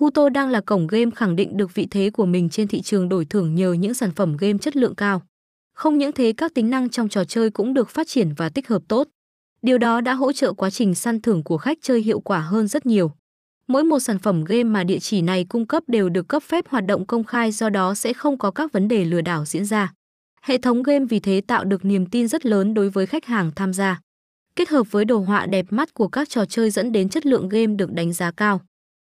Huto đang là cổng game khẳng định được vị thế của mình trên thị trường đổi thưởng nhờ những sản phẩm game chất lượng cao. Không những thế, các tính năng trong trò chơi cũng được phát triển và tích hợp tốt. Điều đó đã hỗ trợ quá trình săn thưởng của khách chơi hiệu quả hơn rất nhiều. Mỗi một sản phẩm game mà địa chỉ này cung cấp đều được cấp phép hoạt động công khai, do đó sẽ không có các vấn đề lừa đảo diễn ra. Hệ thống game vì thế tạo được niềm tin rất lớn đối với khách hàng tham gia. Kết hợp với đồ họa đẹp mắt của các trò chơi dẫn đến chất lượng game được đánh giá cao.